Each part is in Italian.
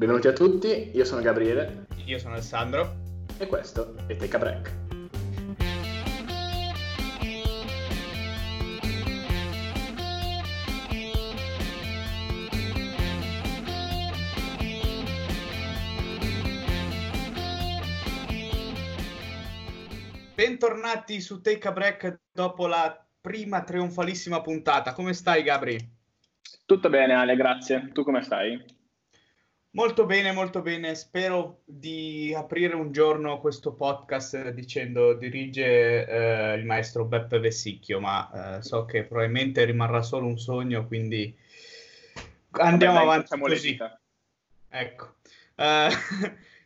Benvenuti a tutti, io sono Gabriele. Io sono Alessandro. E questo è Take a Break. Bentornati su Take a Break dopo la prima trionfalissima puntata. Come stai, Gabri? Tutto bene, Ale, grazie. Tu come stai? Molto bene, molto bene. Spero di aprire un giorno questo podcast dicendo dirige il maestro Beppe Vessicchio, ma so che probabilmente rimarrà solo un sogno, quindi andiamo avanti così. Ecco.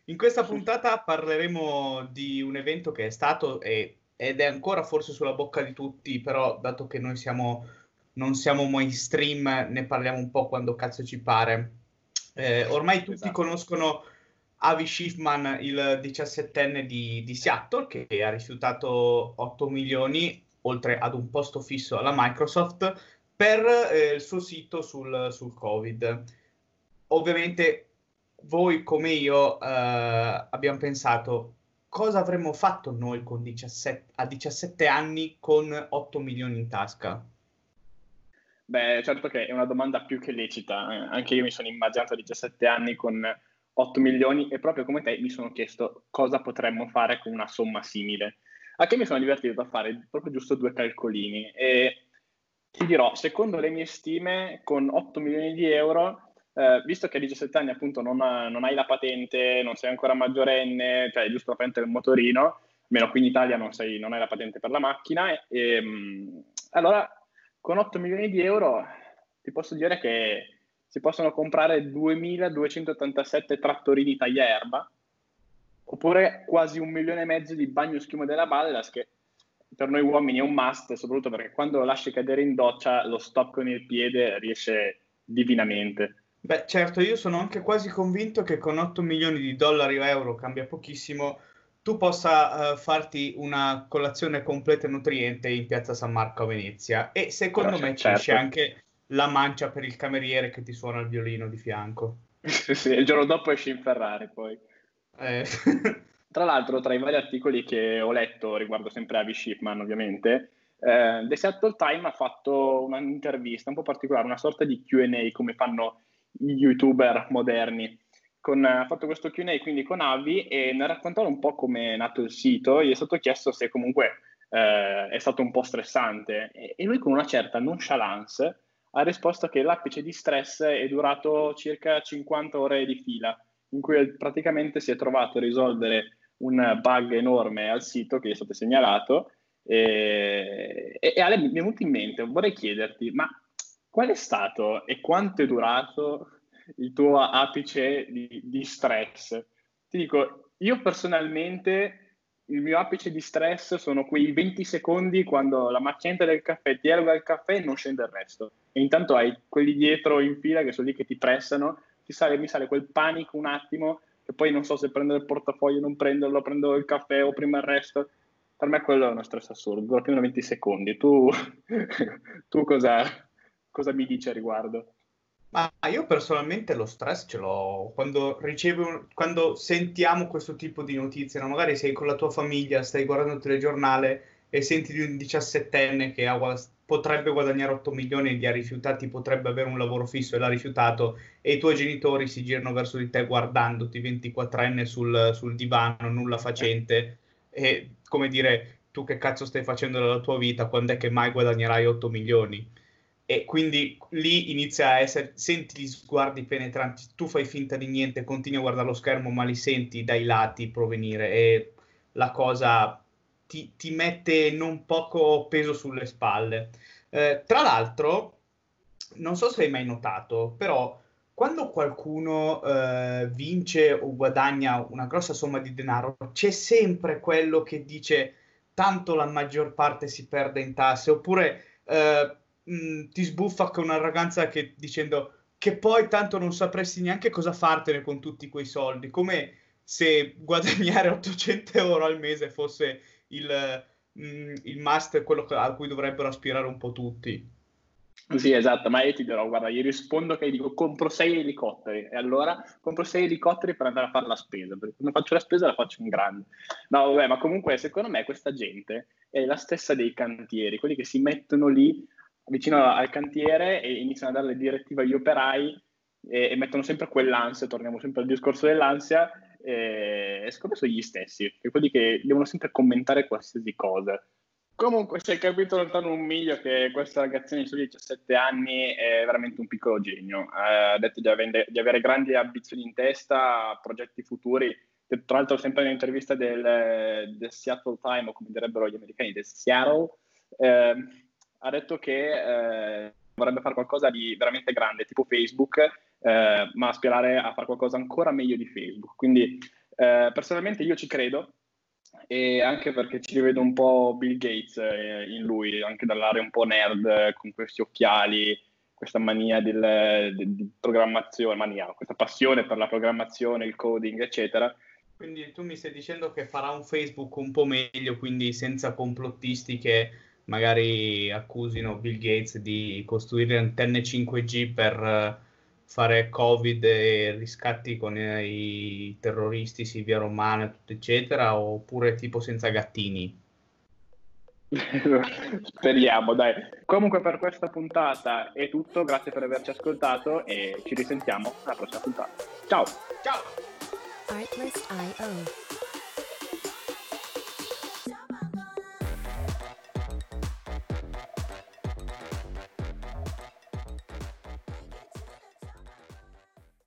In questa puntata parleremo di un evento che è stato ed è ancora forse sulla bocca di tutti, però dato che noi non siamo mainstream, ne parliamo un po' quando cazzo ci pare. Ormai tutti conoscono Avi Schiffman, il 17enne di Seattle, che ha rifiutato 8 milioni, oltre ad un posto fisso alla Microsoft, per il suo sito sul Covid. Ovviamente voi come io abbiamo pensato cosa avremmo fatto noi con a 17 anni con 8 milioni in tasca. Beh, certo che è una domanda più che lecita, anche io mi sono immaginato a 17 anni con 8 milioni e proprio come te mi sono chiesto cosa potremmo fare con una somma simile, a che mi sono divertito a fare proprio giusto due calcolini e ti dirò, secondo le mie stime con 8 milioni di euro, visto che a 17 anni appunto non hai la patente, non sei ancora maggiorenne, cioè è giusto la patente del motorino, almeno qui in Italia non hai la patente per la macchina, allora con 8 milioni di euro ti posso dire che si possono comprare 2.287 trattorini tagliaerba, oppure quasi 1,5 milioni di bagnoschiuma della Balas, che per noi uomini è un must, soprattutto perché quando lo lasci cadere in doccia lo stop con il piede riesce divinamente. Beh, certo, io sono anche quasi convinto che con 8 milioni di dollari o euro, cambia pochissimo, tu possa farti una colazione completa e nutriente in piazza San Marco a Venezia e secondo me certo. C'è anche la mancia per il cameriere che ti suona il violino di fianco. Sì, il giorno dopo esci in Ferrari poi. Tra l'altro, tra i vari articoli che ho letto riguardo sempre Avi Schiffman ovviamente, The Seattle Times ha fatto un'intervista un po' particolare, una sorta di Q&A come fanno gli youtuber moderni. Ha fatto questo Q&A quindi con Avi e nel raccontare un po' come è nato il sito gli è stato chiesto se comunque è stato un po' stressante e lui con una certa nonchalance ha risposto che l'apice di stress è durato circa 50 ore di fila in cui praticamente si è trovato a risolvere un bug enorme al sito che gli è stato segnalato e Ale, mi è venuto in mente, vorrei chiederti ma qual è stato e quanto è durato il tuo apice di stress? Ti dico, io personalmente il mio apice di stress sono quei 20 secondi quando la macchietta del caffè ti eroga il caffè e non scende il resto e intanto hai quelli dietro in fila che sono lì che ti pressano, mi sale quel panico un attimo che poi non so se prendere il portafoglio o non prenderlo, prendo il caffè o prima il resto. Per me quello è uno stress assurdo, dura più o meno 20 secondi. Tu cosa mi dici a riguardo? Ma io personalmente lo stress ce l'ho quando sentiamo questo tipo di notizie, no? Magari sei con la tua famiglia, stai guardando il telegiornale e senti di un 17enne che potrebbe guadagnare 8 milioni e li ha rifiutati, potrebbe avere un lavoro fisso e l'ha rifiutato e i tuoi genitori si girano verso di te guardandoti 24enne sul divano, nulla facente e come dire tu che cazzo stai facendo della tua vita, quando è che mai guadagnerai 8 milioni? E quindi lì inizia a essere, senti gli sguardi penetranti, tu fai finta di niente, continui a guardare lo schermo ma li senti dai lati provenire e la cosa ti mette non poco peso sulle spalle. Tra l'altro, non so se hai mai notato, però quando qualcuno vince o guadagna una grossa somma di denaro c'è sempre quello che dice tanto la maggior parte si perde in tasse, oppure... ti sbuffa con un'arroganza che dicendo che poi tanto non sapresti neanche cosa fartene con tutti quei soldi, come se guadagnare 800 euro al mese fosse il must, quello a cui dovrebbero aspirare un po' tutti. Sì, esatto, ma io ti dirò, guarda, gli rispondo che gli dico compro 6 elicotteri e allora compro 6 elicotteri per andare a fare la spesa, perché quando faccio la spesa la faccio in grande. No, vabbè, ma comunque secondo me questa gente è la stessa dei cantieri, quelli che si mettono lì vicino al cantiere e iniziano a dare le direttive agli operai e mettono sempre quell'ansia, torniamo sempre al discorso dell'ansia, e secondo me sono gli stessi, che quelli che devono sempre commentare qualsiasi cosa. Comunque si è capito lontano un miglio che questa ragazzina di soli 17 anni è veramente un piccolo genio, ha detto di avere grandi ambizioni in testa, progetti futuri, tra l'altro sempre nell'intervista del The Seattle Times, o come direbbero gli americani, The Seattle, ha detto che vorrebbe fare qualcosa di veramente grande, tipo Facebook, ma aspirare a fare qualcosa ancora meglio di Facebook, quindi personalmente io ci credo, e anche perché ci rivedo un po' Bill Gates in lui, anche dall'area un po' nerd, con questi occhiali, questa mania di programmazione, questa passione per la programmazione, il coding, eccetera. Quindi tu mi stai dicendo che farà un Facebook un po' meglio, quindi senza complottisti che magari accusino Bill Gates di costruire antenne 5G per fare Covid e riscatti con i terroristi, Silvia Romano, tutto eccetera, oppure tipo senza gattini? Speriamo, dai. Comunque per questa puntata è tutto, grazie per averci ascoltato e ci risentiamo alla prossima puntata. Ciao! Ciao!